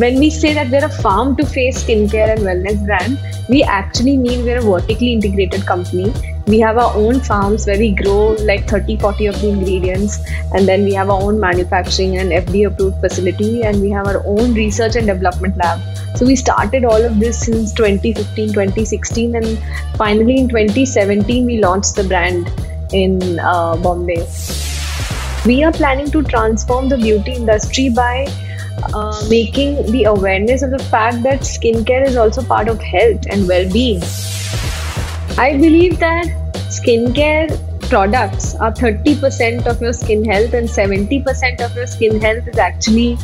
when we say that we're a farm to face skincare and wellness brand, we actually mean we're a vertically integrated company. We have our own farms where we grow like 30-40 of the ingredients, and then we have our own manufacturing and FDA approved facility, and we have our own research and development lab. So we started all of this since 2015, 2016, and finally in 2017 we launched the brand in Bombay. We are planning to transform the beauty industry by making the awareness of the fact that skincare is also part of health and well-being. I believe that skincare products are 30% of your skin health, and 70% of your skin health is actually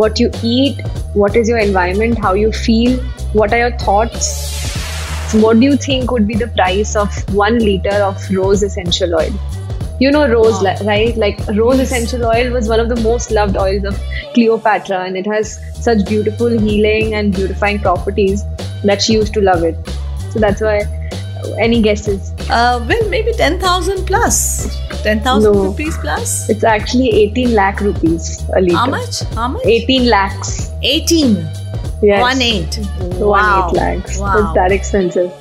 what you eat, what is your environment, how you feel, what are your thoughts. What do you think would be the price of 1 liter of rose essential oil? You know rose, right? Like rose essential oil was one of the most loved oils of Cleopatra, and it has such beautiful healing and beautifying properties that she used to love it. So that's why. Any guesses? Well, maybe 10,000 plus. 10,000 no, rupees plus? It's actually 18 lakh rupees a litre. How much? 18 lakhs. 18? Yes. 1-8. Wow. 1-8 lakhs. Wow. It's that expensive.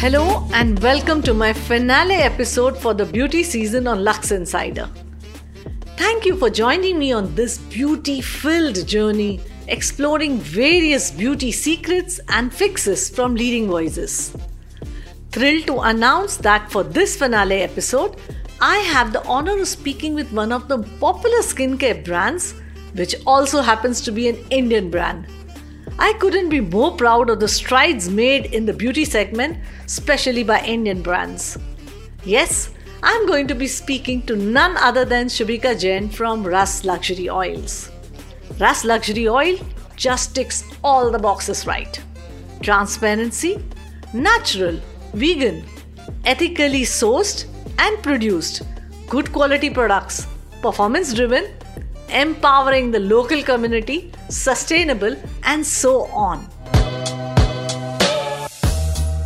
Hello and welcome to my finale episode for the beauty season on Lux Insider. Thank you for joining me on this beauty-filled journey, exploring various beauty secrets and fixes from leading voices. Thrilled to announce that for this finale episode, I have the honor of speaking with one of the popular skincare brands, which also happens to be an Indian brand. I couldn't be more proud of the strides made in the beauty segment, especially by Indian brands. Yes, I'm going to be speaking to none other than Shubhika Jain from Ras Luxury Oils. Ras Luxury Oil just ticks all the boxes right. Transparency, natural, vegan, ethically sourced and produced, good quality products, performance driven, empowering the local community, sustainable and so on.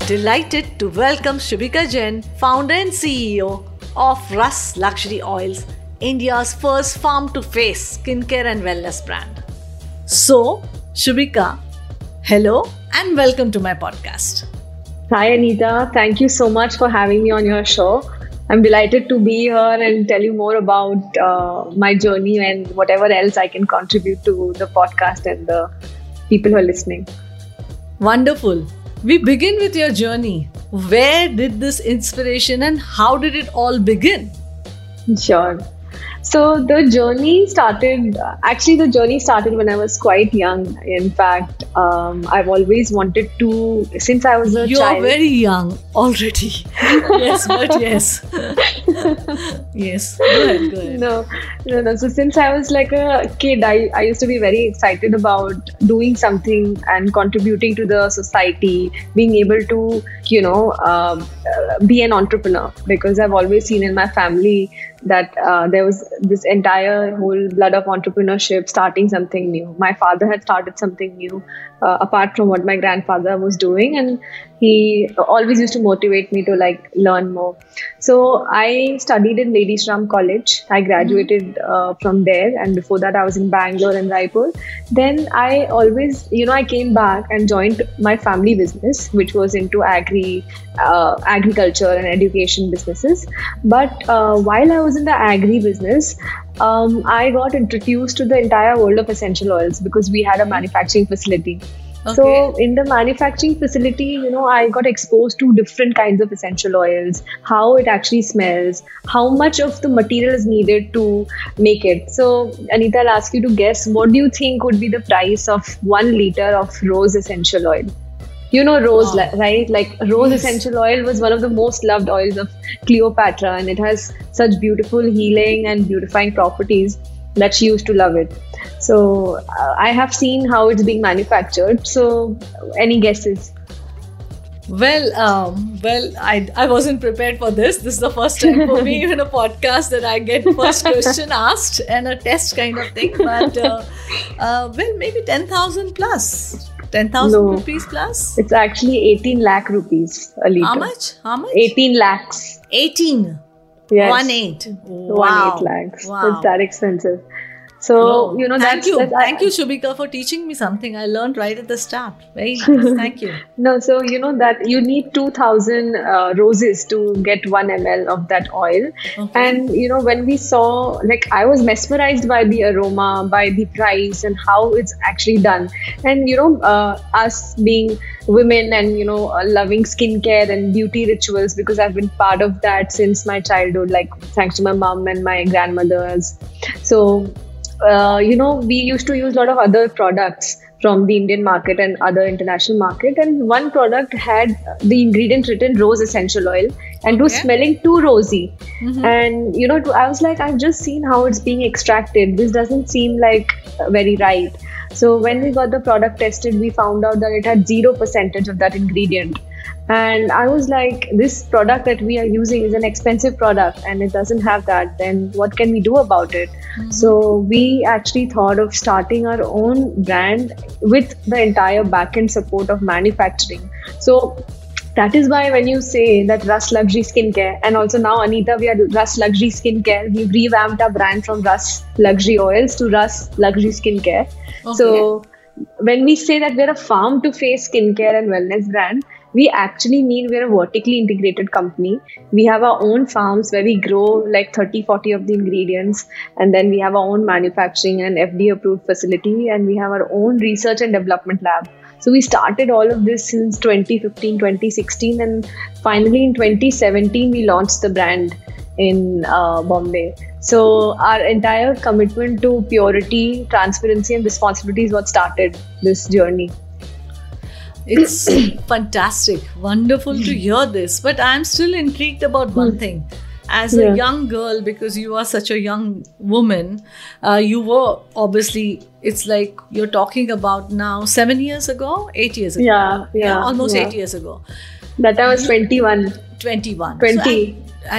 Delighted to welcome Shubhika Jain, founder and CEO of Ras Luxury Oils, India's first farm-to-face skincare and wellness brand. So, Shubhika, hello and welcome to my podcast. Hi Anita, thank you so much for having me on your show. I'm delighted to be here and tell you more about my journey and whatever else I can contribute to the podcast and the people who are listening. Wonderful. We begin with your journey. Where did this inspiration and how did it all begin? Sure. So the journey started when I was quite young. In fact, I've always wanted to, since I was a child. You're very young already. Yes, but yes. Yes, go ahead. No. So since I was like a kid, I used to be very excited about doing something and contributing to the society, being able to, be an entrepreneur, because I've always seen in my family that there was this entire whole blood of entrepreneurship, starting something new. My father had started something new apart from what my grandfather was doing, and he always used to motivate me to learn more. So I studied in Lady Shri Ram College. I graduated from there, and before that I was in Bangalore and Raipur. Then I always, I came back and joined my family business, which was into agriculture and education businesses. But while I was in the agri business, I got introduced to the entire world of essential oils because we had a manufacturing facility. Okay. So in the manufacturing facility, I got exposed to different kinds of essential oils, how it actually smells, how much of the material is needed to make it. So Anita, I'll ask you to guess, what do you think would be the price of 1 liter of rose essential oil? Rose, right? Like rose essential oil was one of the most loved oils of Cleopatra, and it has such beautiful healing and beautifying properties that she used to love it. So I have seen how it's being manufactured. So any guesses? Well, I wasn't prepared for this. This is the first time for me in a podcast that I get first question asked and a test kind of thing. But maybe 10,000 plus. 10,000 rupees plus? It's actually 18 lakh rupees a litre. How much? 18 lakhs. 18? Yes. 1.8. Wow. 1.8 lakhs. Wow. It's that expensive. So, wow. You know, Thank you, Shubhika, for teaching me something I learned right at the start. Very nice. Thank you. No, so, you know, that you need 2,000 roses to get 1 ml of that oil. Okay. And, you know, when we saw, like, I was mesmerized by the aroma, by the price and how it's actually done. And, you know, us being women and, you know, loving skincare and beauty rituals, because I've been part of that since my childhood, like, thanks to my mom and my grandmothers. So, you know, we used to use a lot of other products from the Indian market and other international market, and one product had the ingredient written rose essential oil, and it was smelling too rosy. Mm-hmm. And you know, I was like, I've just seen how it's being extracted. This doesn't seem like very right. So when we got the product tested, we found out that it had 0% of that ingredient. And I was like, this product that we are using is an expensive product and it doesn't have that, then what can we do about it? Mm-hmm. So we actually thought of starting our own brand with the entire back-end support of manufacturing. So that is why when you say that Ras Luxury Skincare, and also now Anita, we are Ras Luxury Skincare. We've revamped our brand from Ras Luxury Oils to Ras Luxury Skincare. Okay. So when we say that we're a farm to face skincare and wellness brand, we actually mean we're a vertically integrated company. We have our own farms where we grow like 30-40 of the ingredients, and then we have our own manufacturing and FDA approved facility, and we have our own research and development lab. So we started all of this since 2015, 2016, and finally in 2017 we launched the brand in Bombay. So our entire commitment to purity, transparency and responsibility is what started this journey. It's fantastic, wonderful to hear this, but I'm still intrigued about one thing. As a young girl, because you are such a young woman, you were obviously, it's like you're talking about now 8 years ago. Almost 8 years ago. That I was 21.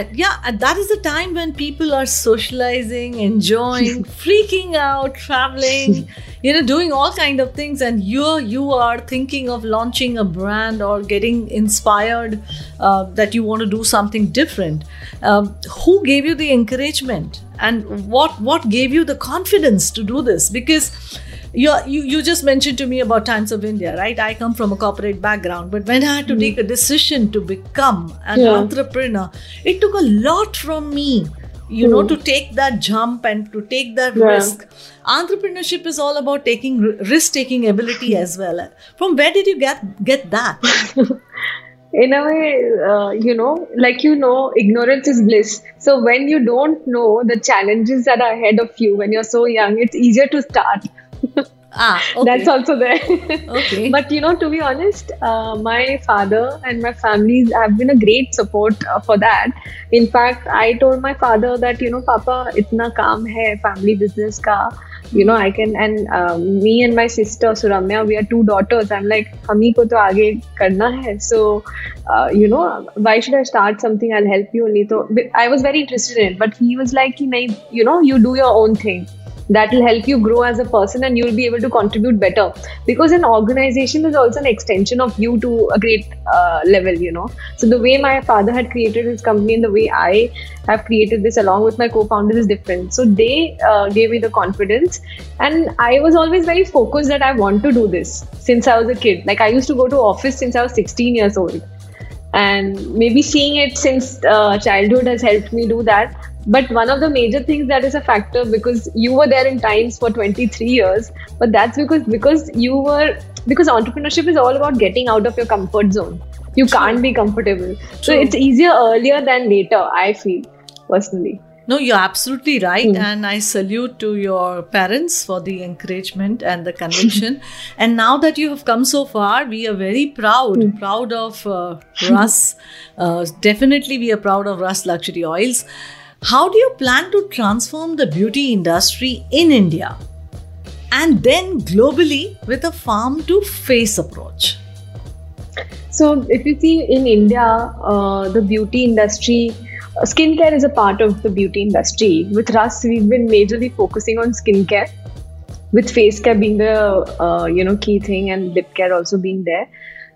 And that is the time when people are socializing, enjoying, freaking out, traveling, you know, doing all kinds of things. And you are thinking of launching a brand or getting inspired that you want to do something different. Who gave you the encouragement, and what gave you the confidence to do this? Because you just mentioned to me about Times of India, right? I come from a corporate background, but when I had to take a decision to become an entrepreneur, it took a lot from me, you know, to take that jump and to take that risk. Entrepreneurship is all about taking risk-taking ability as well. From where did you get that? In a way, ignorance is bliss. So when you don't know the challenges that are ahead of you when you're so young, it's easier to start. That's also there. Okay. But you know, to be honest, my father and my family have been a great support for that. In fact, I told my father that, you know, Papa, itna kaam hai family business ka, you know, I can, and me and my sister Suramya, we are two daughters. I'm like, hami ko to aage karna hai. So, you know, why should I start something? I'll help you only. So I was very interested in it, but he was like, you know, you do your own thing. That will help you grow as a person and you'll be able to contribute better, because an organization is also an extension of you to a great level, you know. So the way my father had created his company and the way I have created this along with my co-founders is different. So they gave me the confidence, and I was always very focused that I want to do this since I was a kid. Like I used to go to office since I was 16 years old, and maybe seeing it since childhood has helped me do that. But one of the major things that is a factor, because you were there in Times for 23 years, but that's because entrepreneurship is all about getting out of your comfort zone. You can't be comfortable. True. So it's easier earlier than later, I feel personally. No, you're absolutely right. And I salute to your parents for the encouragement and the conviction. And now that you have come so far, we are very proud of Ras. Definitely we are proud of Ras Luxury Oils. How do you plan to transform the beauty industry in India and then globally with a farm-to-face approach? So if you see in India, the beauty industry, skincare is a part of the beauty industry. With Ras, we've been majorly focusing on skincare, with face care being the key thing and lip care also being there.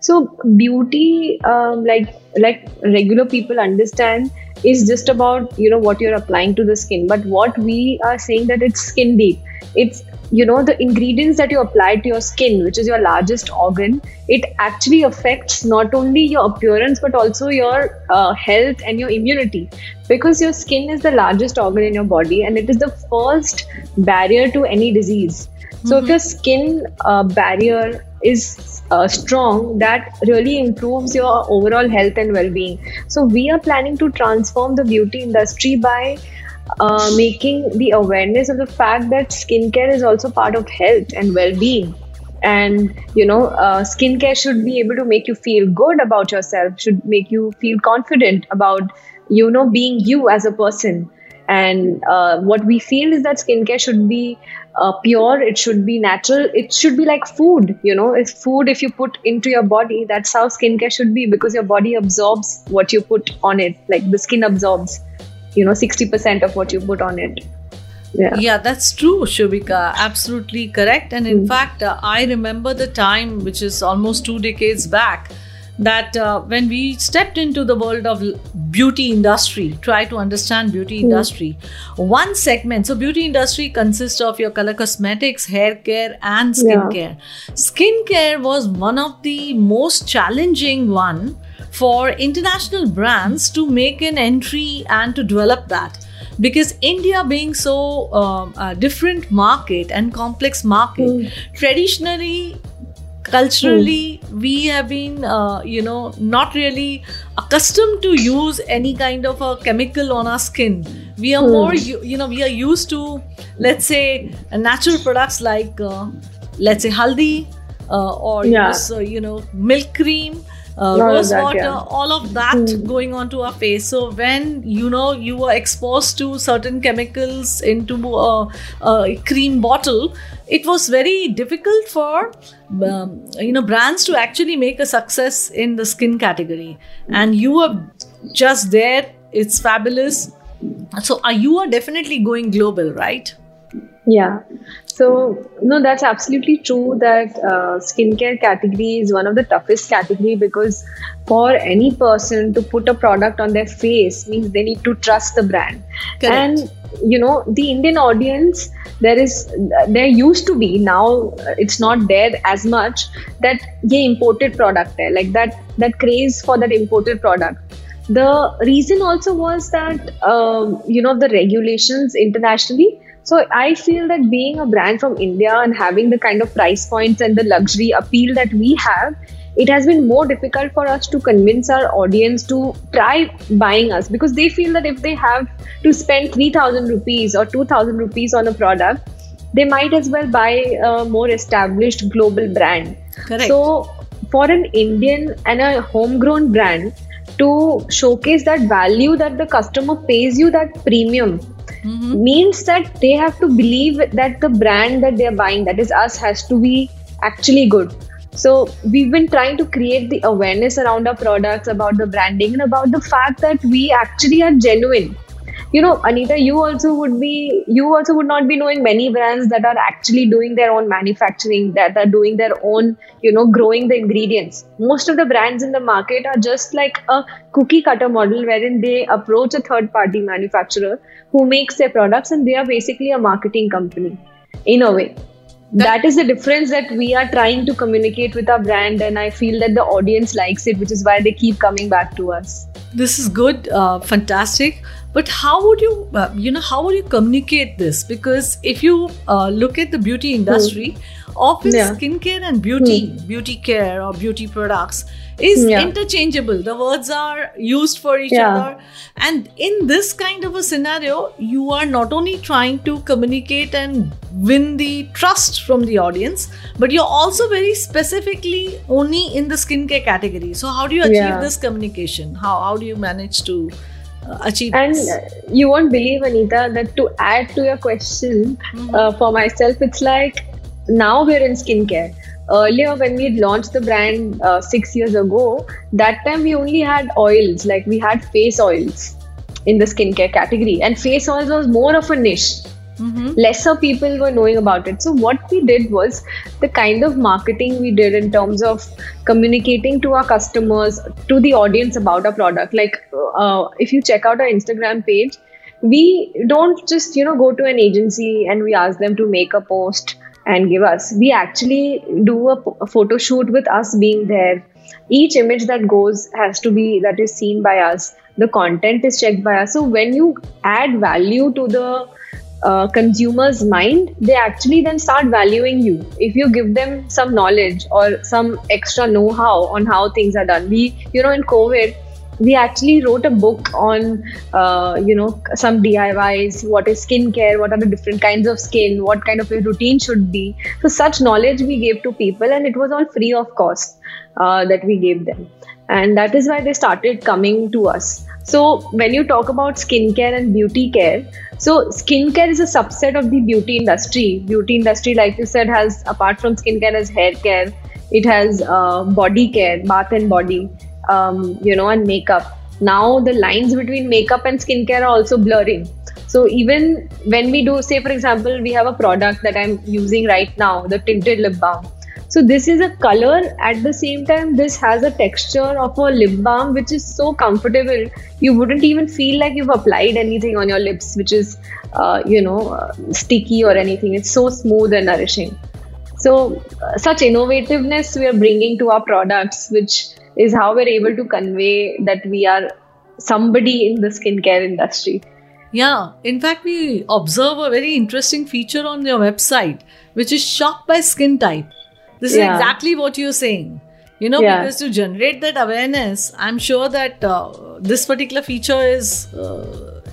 So beauty, like regular people understand, is just about, you know, what you're applying to the skin. But what we are saying that it's skin deep. It's, you know, the ingredients that you apply to your skin, which is your largest organ, it actually affects not only your appearance, but also your health and your immunity, because your skin is the largest organ in your body and it is the first barrier to any disease. So if your skin barrier is strong, that really improves your overall health and well-being. So we are planning to transform the beauty industry by making the awareness of the fact that skincare is also part of health and well-being. And, you know, skincare should be able to make you feel good about yourself, should make you feel confident about, you know, being you as a person. And what we feel is that skincare should be pure, it should be natural, it should be like food, you know. It's food, if you put into your body, that's how skincare should be, because your body absorbs what you put on it, like the skin absorbs, you know, 60% of what you put on it. Yeah, that's true, Shubhika. Absolutely correct. And in fact, I remember the time, which is almost 2 decades back, that when we stepped into the world of beauty industry, try to understand beauty industry, one segment. So beauty industry consists of your color cosmetics, hair care and skincare. Yeah. Skincare was one of the most challenging one for international brands to make an entry and to develop that. Because India being so a different market and complex market, traditionally, culturally, we have been, you know, not really accustomed to use any kind of a chemical on our skin. We are more, you know, we are used to, let's say, natural products like, let's say, haldi or, you know, milk cream, rose water, all of that going on to our face. So when, you know, you were exposed to certain chemicals into a cream bottle, it was very difficult for, you know, brands to actually make a success in the skin category. And you were just there. It's fabulous. So you are definitely going global, right? Yeah. So, no, that's absolutely true that skincare category is one of the toughest category, because for any person to put a product on their face means they need to trust the brand. Correct. And, you know, the Indian audience, there used to be, now it's not there as much, that ye imported product hai, like that craze for that imported product. The reason also was that, you know, the regulations internationally. So I feel that being a brand from India and having the kind of price points and the luxury appeal that we have, it has been more difficult for us to convince our audience to try buying us, because they feel that if they have to spend 3,000 rupees or 2,000 rupees on a product, they might as well buy a more established global brand. Correct. So for an Indian and a homegrown brand to showcase that value that the customer pays you, that premium, means that they have to believe that the brand that they're buying, that is us, has to be actually good. So we've been trying to create the awareness around our products, about the branding and about the fact that we actually are genuine. You know, Anita, you also would not be knowing many brands that are actually doing their own manufacturing, that are doing their own, you know, growing the ingredients. Most of the brands in the market are just like a cookie cutter model, wherein they approach a third party manufacturer who makes their products, and they are basically a marketing company in a way. That is the difference that we are trying to communicate with our brand, and I feel that the audience likes it, which is why they keep coming back to us. This is good, fantastic. But how would you, communicate this? Because if you look at the beauty industry, often skincare and beauty care or beauty products is interchangeable. The words are used for each other. And in this kind of a scenario, you are not only trying to communicate and win the trust from the audience, but you're also very specifically only in the skincare category. So how do you achieve this communication? How do you manage to achieve this? And you won't believe, Anita, that to add to your question, for myself, it's like, now we're in skincare. Earlier, when we launched the brand 6 years ago, that time we only had oils, like we had face oils in the skincare category, and face oils was more of a niche. lesser people were knowing about it. So what we did was the kind of marketing we did in terms of communicating to our customers, to the audience about our product. Like if you check out our Instagram page, we don't just, go to an agency and we ask them to make a post and give us. We actually do a photo shoot with us being there. Each image that goes has to be, that is seen by us. The content is checked by us. So when you add value to the consumer's mind, they actually then start valuing you. If you give them some knowledge or some extra know-how on how things are done. We, in COVID, we actually wrote a book on, some DIYs, what is skincare, what are the different kinds of skin, what kind of a routine should be. So such knowledge we gave to people, and it was all free of cost that we gave them. And that is why they started coming to us. So when you talk about skincare and beauty care, so skincare is a subset of the beauty industry. Beauty industry, like you said, has, apart from skincare, has hair care. It has body care, bath and body. And makeup. Now the lines between makeup and skincare are also blurring. So even when we do, say for example, we have a product that I'm using right now, the tinted lip balm. So this is a color, at the same time this has a texture of a lip balm which is so comfortable, you wouldn't even feel like you've applied anything on your lips which is sticky or anything. It's so smooth and nourishing. So such innovativeness we are bringing to our products, which is how we're able to convey that we are somebody in the skincare industry. Yeah, in fact, we observe a very interesting feature on your website, which is shop by skin type. This is exactly what you're saying. Because to generate that awareness, I'm sure that this particular feature is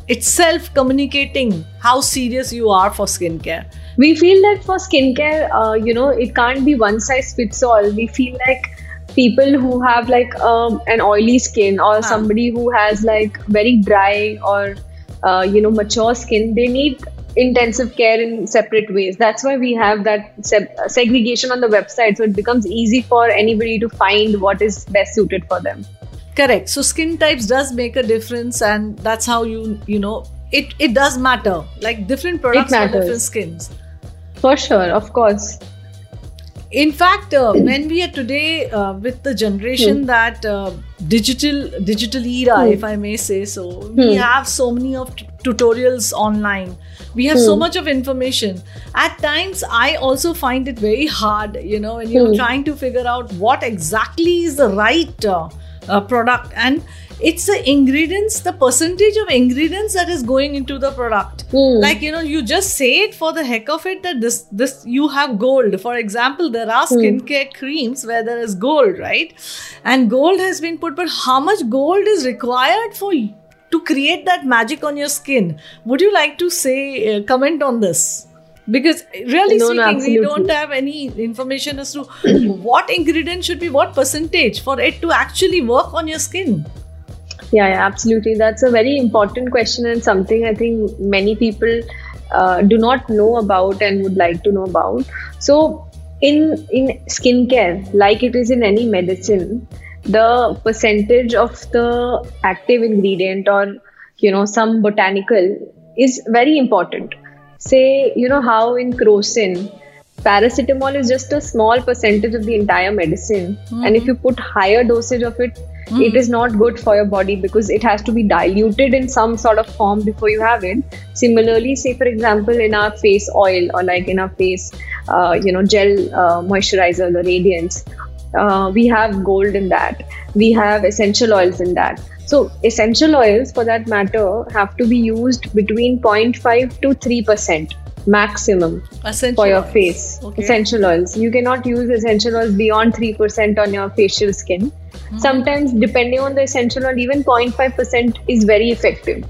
itself communicating how serious you are for skincare. We feel that for skincare, it can't be one size fits all. We feel like people who have like an oily skin or somebody who has like very dry or mature skin, they need intensive care in separate ways. That's why we have that segregation on the website, so it becomes easy for anybody to find what is best suited for them. Correct. So skin types does make a difference, and that's how it does matter. Like different products for different skins. For sure, of course. In fact, when we are today with the generation that digital era, if I may say so, we have so many of tutorials online. We have so much of information. At times, I also find it very hard, when you're trying to figure out what exactly is the right product. And it's the ingredients, the percentage of ingredients that is going into the product. Like, you just say it for the heck of it that this you have gold. For example, there are skincare creams where there is gold, right? And gold has been put, but how much gold is required for you to create that magic on your skin? Would you like to say, comment on this? Because really we don't have any information as to what ingredient should be what percentage for it to actually work on your skin. Yeah, absolutely. That's a very important question and something I think many people do not know about and would like to know about. So in skincare, like it is in any medicine, the percentage of the active ingredient or, some botanical is very important. Say, how in crocin, paracetamol is just a small percentage of the entire medicine. And if you put higher dosage of it, it is not good for your body because it has to be diluted in some sort of form before you have it. Similarly, say for example, in our face oil or like in our face, gel moisturizer, the Radiance, we have gold in that. We have essential oils in that. So essential oils, for that matter, have to be used between 0.5 to 3%. Maximum essential for your face. Okay. Essential oils. You cannot use essential oils beyond 3% on your facial skin. Sometimes, depending on the essential oil, even 0.5% is very effective.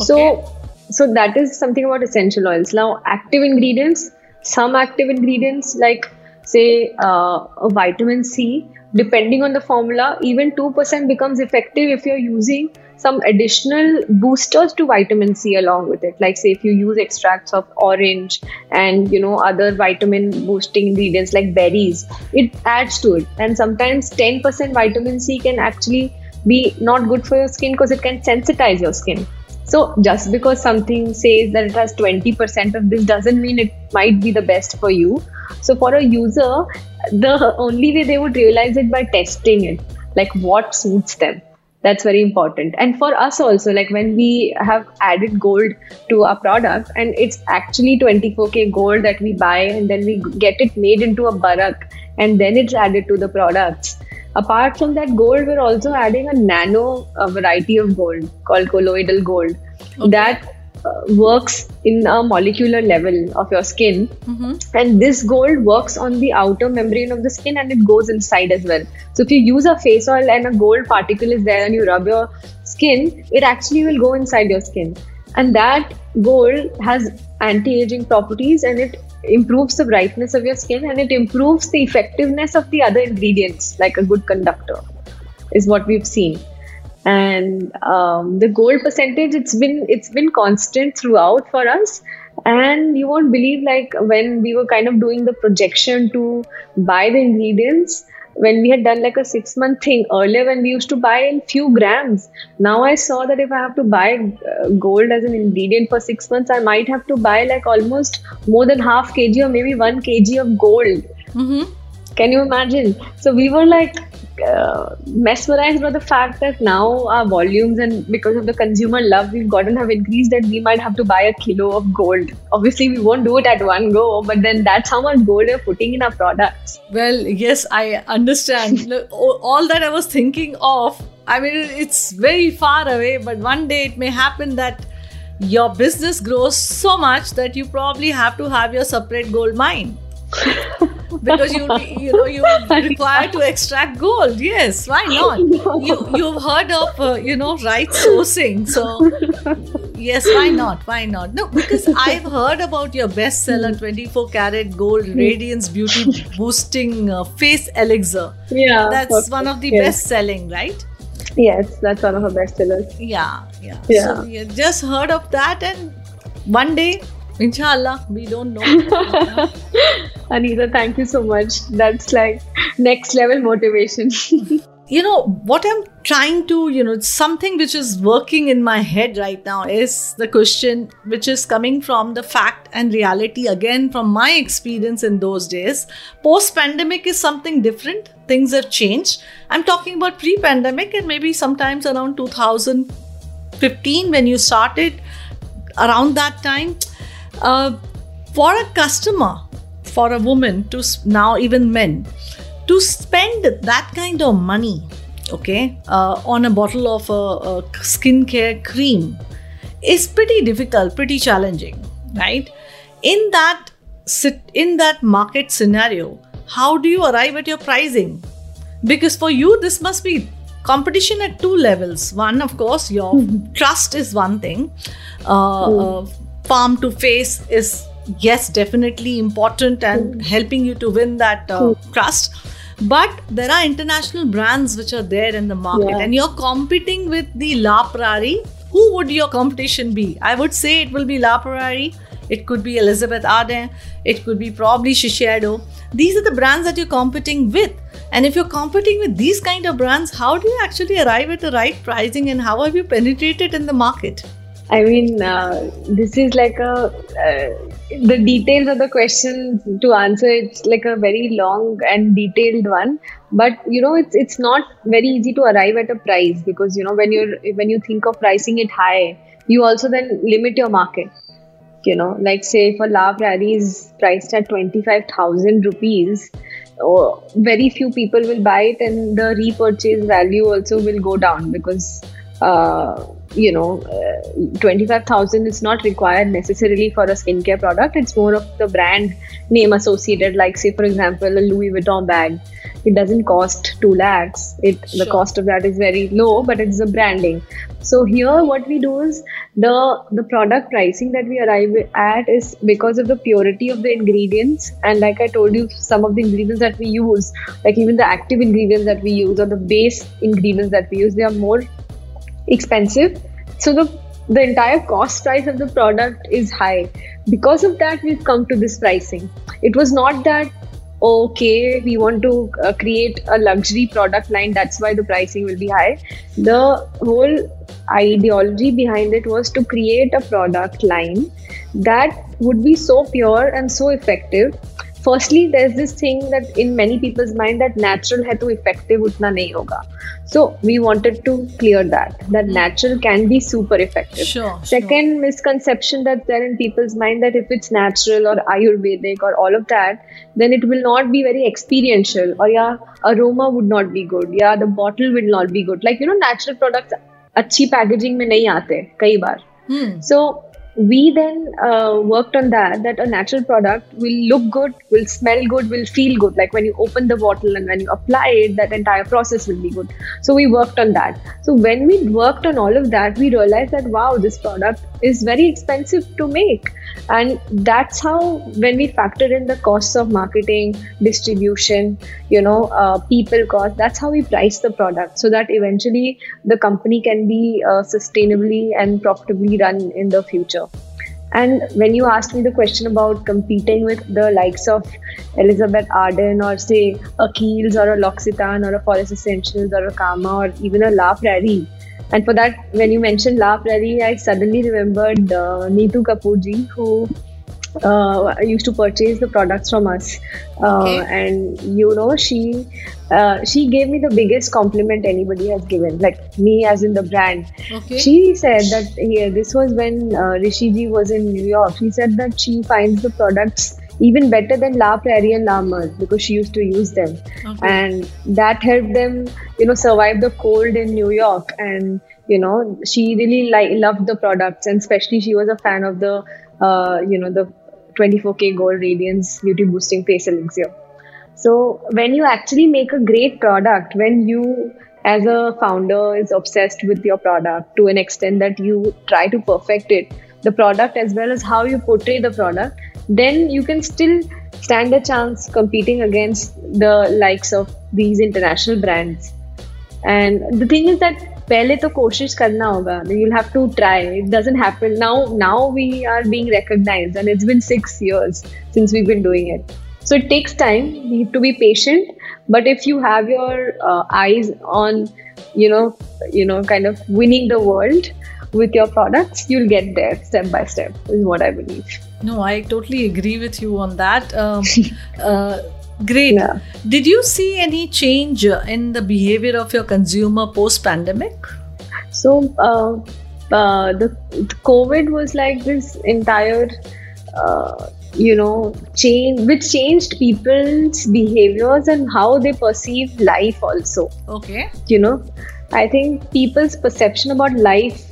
Okay. So that is something about essential oils. Now, active ingredients. Some active ingredients like say a vitamin C, depending on the formula, even 2% becomes effective if you're using some additional boosters to vitamin C along with it. Like say if you use extracts of orange and other vitamin boosting ingredients like berries, it adds to it. And sometimes 10% vitamin C can actually be not good for your skin because it can sensitize your skin. So just because something says that it has 20% of this doesn't mean it might be the best for you. So for a user, the only way they would realize it by testing it, like what suits them. That's very important. And for us also, like when we have added gold to our product, and it's actually 24K gold that we buy, and then we get it made into a barak, and then it's added to the products. Apart from that gold, we're also adding a nano variety of gold called colloidal gold. Okay. That works in a molecular level of your skin. Mm-hmm. And this gold works on the outer membrane of the skin, and it goes inside as well. So if you use a face oil and a gold particle is there and you rub your skin, it actually will go inside your skin. And that gold has anti-aging properties, and it improves the brightness of your skin, and it improves the effectiveness of the other ingredients, like a good conductor, is what we've seen. And the gold percentage, it's been constant throughout for us. And you won't believe, like when we were kind of doing the projection to buy the ingredients, when we had done like a 6-month thing earlier, when we used to buy in few grams, now I saw that if I have to buy gold as an ingredient for 6 months, I might have to buy like almost more than half kg or maybe 1 kg of gold. Mm-hmm. Can you imagine? So we were like mesmerized by the fact that now our volumes, and because of the consumer love we've gotten, have increased, that we might have to buy a kilo of gold. Obviously we won't do it at one go, but then that's how much gold we're putting in our products. Well, yes, I understand. All that I was thinking of, I mean, it's very far away, but one day it may happen that your business grows so much that you probably have to have your separate gold mine. Because you require to extract gold. Yes, why not? You've heard of right sourcing, so yes, why not? No, because I've heard about your bestseller 24-karat gold radiance beauty boosting face elixir. Yeah, that's one of the best selling, right? Yes, that's one of her bestsellers. Yeah. So we just heard of that, and one day, Inshallah, we don't know. Anita, thank you so much. That's like next level motivation. What I'm trying to, something which is working in my head right now is the question which is coming from the fact and reality again from my experience in those days. Post-pandemic is something different. Things have changed. I'm talking about pre-pandemic, and maybe sometimes around 2015 when you started, around that time. For a customer, for a woman, to now even men, to spend that kind of money, on a bottle of a skincare cream is pretty difficult, pretty challenging, right? In that market scenario, how do you arrive at your pricing? Because for you, this must be competition at two levels. One, of course, your trust is one thing. Farm to Face is, yes, definitely important and helping you to win that trust. But there are international brands which are there in the market, and you're competing with the La Prairie. Who would your competition be? I would say it will be La Prairie. It could be Elizabeth Arden. It could be probably Shiseido. These are the brands that you're competing with. And if you're competing with these kind of brands, how do you actually arrive at the right pricing, and how have you penetrated in the market? I mean, this is like the details of the question to answer. It's like a very long and detailed one, but it's not very easy to arrive at a price, because when you think of pricing it high, you also then limit your market. Like say for La Prairie is priced at 25,000 rupees. Oh, very few people will buy it, and the repurchase value also will go down, because 25,000 is not required necessarily for a skincare product. It's more of the brand name associated, like say for example a Louis Vuitton bag. It doesn't cost 2 lakhs. The cost of that is very low, but it's the branding. So here what we do is the product pricing that we arrive at is because of the purity of the ingredients, and like I told you, some of the ingredients that we use, like even the active ingredients that we use or the base ingredients that we use, they are more expensive. So the entire cost price of the product is high. Because of that, we've come to this pricing. It was not that, we want to create a luxury product line, that's why the pricing will be high. The whole ideology behind it was to create a product line that would be so pure and so effective. Firstly, there's this thing that in many people's mind that natural hai to effective utna nahi hoga. So we wanted to clear that natural can be super effective. Second misconception that's there in people's mind that if it's natural or Ayurvedic or all of that, then it will not be very experiential, or yeah, aroma would not be good, yeah, the bottle will not be good. Like, you know, natural products achhi packaging mein nahi aate kai baar. So we then worked on that a natural product will look good, will smell good, will feel good. Like when you open the bottle and when you apply it, that entire process will be good. So we worked on that. So when we worked on all of that, we realized that, wow, this product is very expensive to make. And that's how, when we factored in the costs of marketing, distribution, you know, people cost, that's how we priced the product, so that eventually the company can be sustainably and profitably run in the future. And when you asked me the question about competing with the likes of Elizabeth Arden or say a Kiehl's or a L'Occitane or a Forest Essentials or a Kama or even a La Prairie. And for that, when you mentioned La Prairie, I suddenly remembered Neetu Kapoor ji, who used to purchase the products from us. And you know, she gave me the biggest compliment anybody has given, like me as in the brand. She said that, yeah, this was when Rishi ji was in New York. She said that she finds the products even better than La Prairie and La Mer because she used to use them. And that helped them, you know, survive the cold in New York. And, you know, she really loved the products, and especially she was a fan of the, you know, the 24K Gold Radiance Beauty Boosting Face Elixir. So when you actually make a great product, when you as a founder is obsessed with your product to an extent that you try to perfect it, the product as well as how you portray the product, then you can still stand a chance competing against the likes of these international brands. And the thing is that pehle to koshish karna hoga. You'll have to try. It doesn't happen. Now we are being recognized, and it's been 6 years since we've been doing it. So it takes time. You need to be patient. But if you have your eyes on, you know, kind of winning the world with your products, you'll get there step by step, is what I believe. No, I totally agree with you on that. Great. Yeah. Did you see any change in the behavior of your consumer post-pandemic? So, the COVID was like this entire, change, which changed people's behaviors and how they perceive life also. You know, I think people's perception about life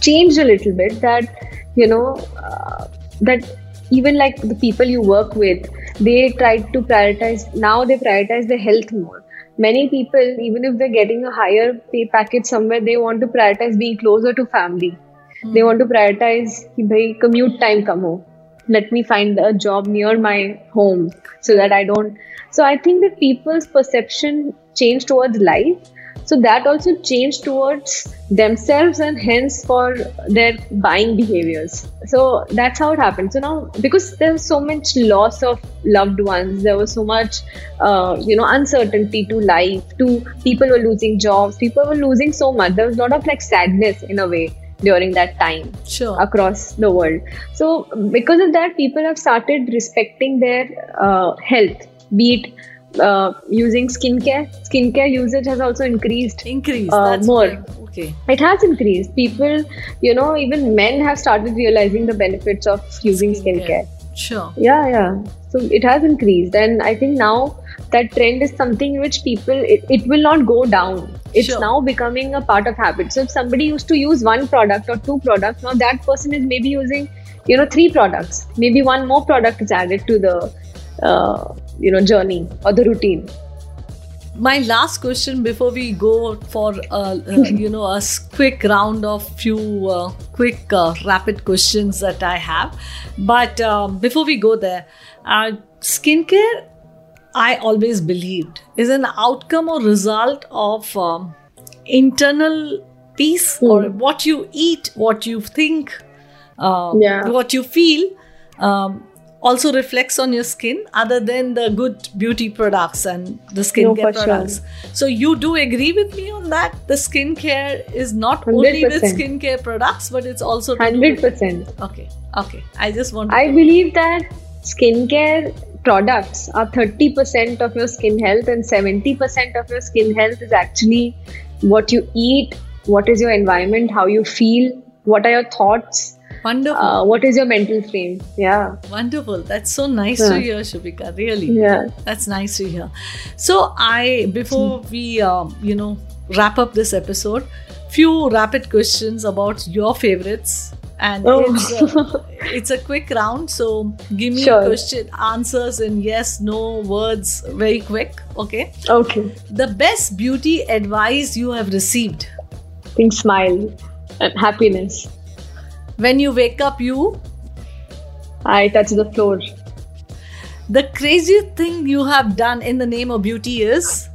changed a little bit, that, you know, that even like the people you work with, they tried to prioritize, now they prioritize their health more. Many people, even if they're getting a higher pay package somewhere, they want to prioritize being closer to family. They want to prioritize ki bhai commute time kam ho. Let me find a job near my home so that I don't. So I think that people's perception changed towards life. So that also changed towards themselves and hence for their buying behaviors. So that's how it happened. So now, because there was so much loss of loved ones, there was so much, uncertainty to life, to people were losing jobs, people were losing so much. There was a lot of like sadness in a way during that time across the world. So because of that, people have started respecting their health, be it using skincare. Skincare usage has also increased. That's more. It has increased. People, you know, even men have started realizing the benefits of using skincare. So it has increased, and I think now that trend is something which people, it will not go down. It's now becoming a part of habit. So if somebody used to use one product or two products, now that person is maybe using, you know, three products. Maybe one more product is added to the journey or the routine. My last question before we go for a quick round of few quick rapid questions that I have, but before we go there, skincare, I always believed, is an outcome or result of internal peace or what you eat, what you think, what you feel. also reflects on your skin other than the good beauty products and the skincare products. Sure. So you do agree with me on that? The skincare is not 100%. Only with skincare products, but it's also... 100%. Okay. I believe that skincare products are 30% of your skin health, and 70% of your skin health is actually what you eat, what is your environment, how you feel, what are your thoughts. Wonderful. What is your mental frame? Yeah. Wonderful. That's so nice to hear, Shubhika. Really. Yeah. That's nice to hear. So before we wrap up this episode, few rapid questions about your favorites. And it's a quick round. So give me question answers in yes, no words, very quick. Okay. Okay. The best beauty advice you have received? I think smile and happiness. When you wake up, I touch the floor. The craziest thing you have done in the name of beauty is?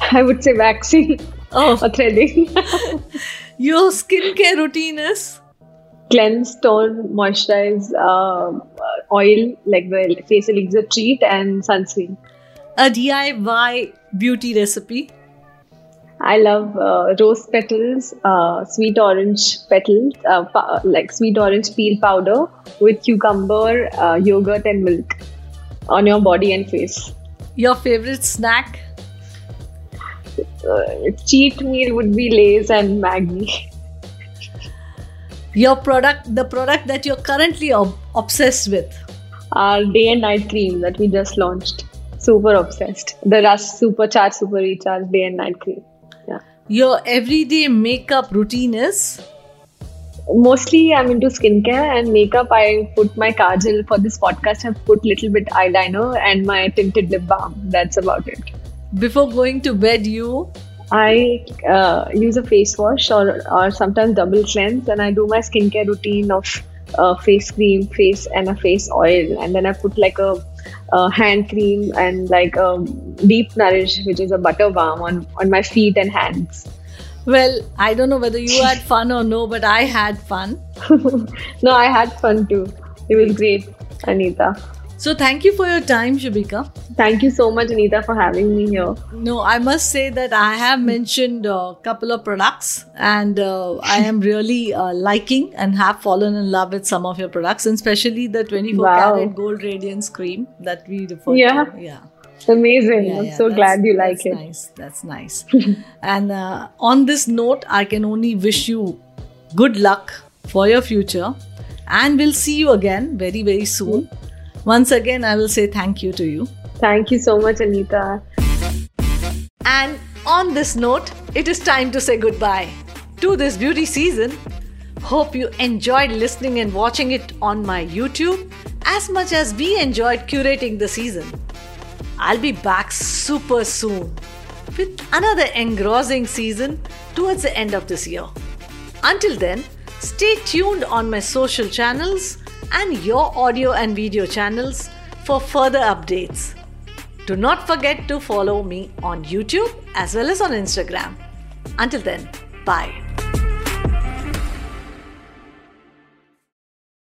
I would say waxing or threading. Your skincare routine is? Cleanse, tone, moisturize, oil, like the face elixir treat, and sunscreen. A DIY beauty recipe? I love rose petals, sweet orange petals, like sweet orange peel powder with cucumber, yogurt and milk on your body and face. Your favorite snack? Cheat meal would be Lay's and Maggi. Your product, the product that you're currently obsessed with? Our day and night cream that we just launched. Super obsessed. The Ras Supercharge, Super Recharge day and night cream. Yeah. Your everyday makeup routine is? Mostly I'm into skincare and makeup. I put my kajal for this podcast. I've put little bit eyeliner and my tinted lip balm. That's about it. Before going to bed, I use a face wash or sometimes double cleanse, and I do my skincare routine of face cream, face and a face oil, and then I put like a hand cream and like a deep nourish, which is a butter balm on my feet and hands. Well, I don't know whether you had fun or no, but I had fun. No, I had fun too. It was great, Anita. So thank you for your time, Shubhika. Thank you so much, Anita, for having me here. No, I must say that I have mentioned a couple of products, and I am really liking and have fallen in love with some of your products, and especially the 24-karat Gold Radiance Cream that we referred to. Yeah. Amazing. I'm so glad you like it. That's nice. And on this note, I can only wish you good luck for your future, and we'll see you again very, very soon. Mm-hmm. Once again, I will say thank you to you. Thank you so much, Anita. And on this note, it is time to say goodbye to this beauty season. Hope you enjoyed listening and watching it on my YouTube as much as we enjoyed curating the season. I'll be back super soon with another engrossing season towards the end of this year. Until then, stay tuned on my social channels and your audio and video channels for further updates. Do not forget to follow me on YouTube as well as on Instagram. Until then, bye.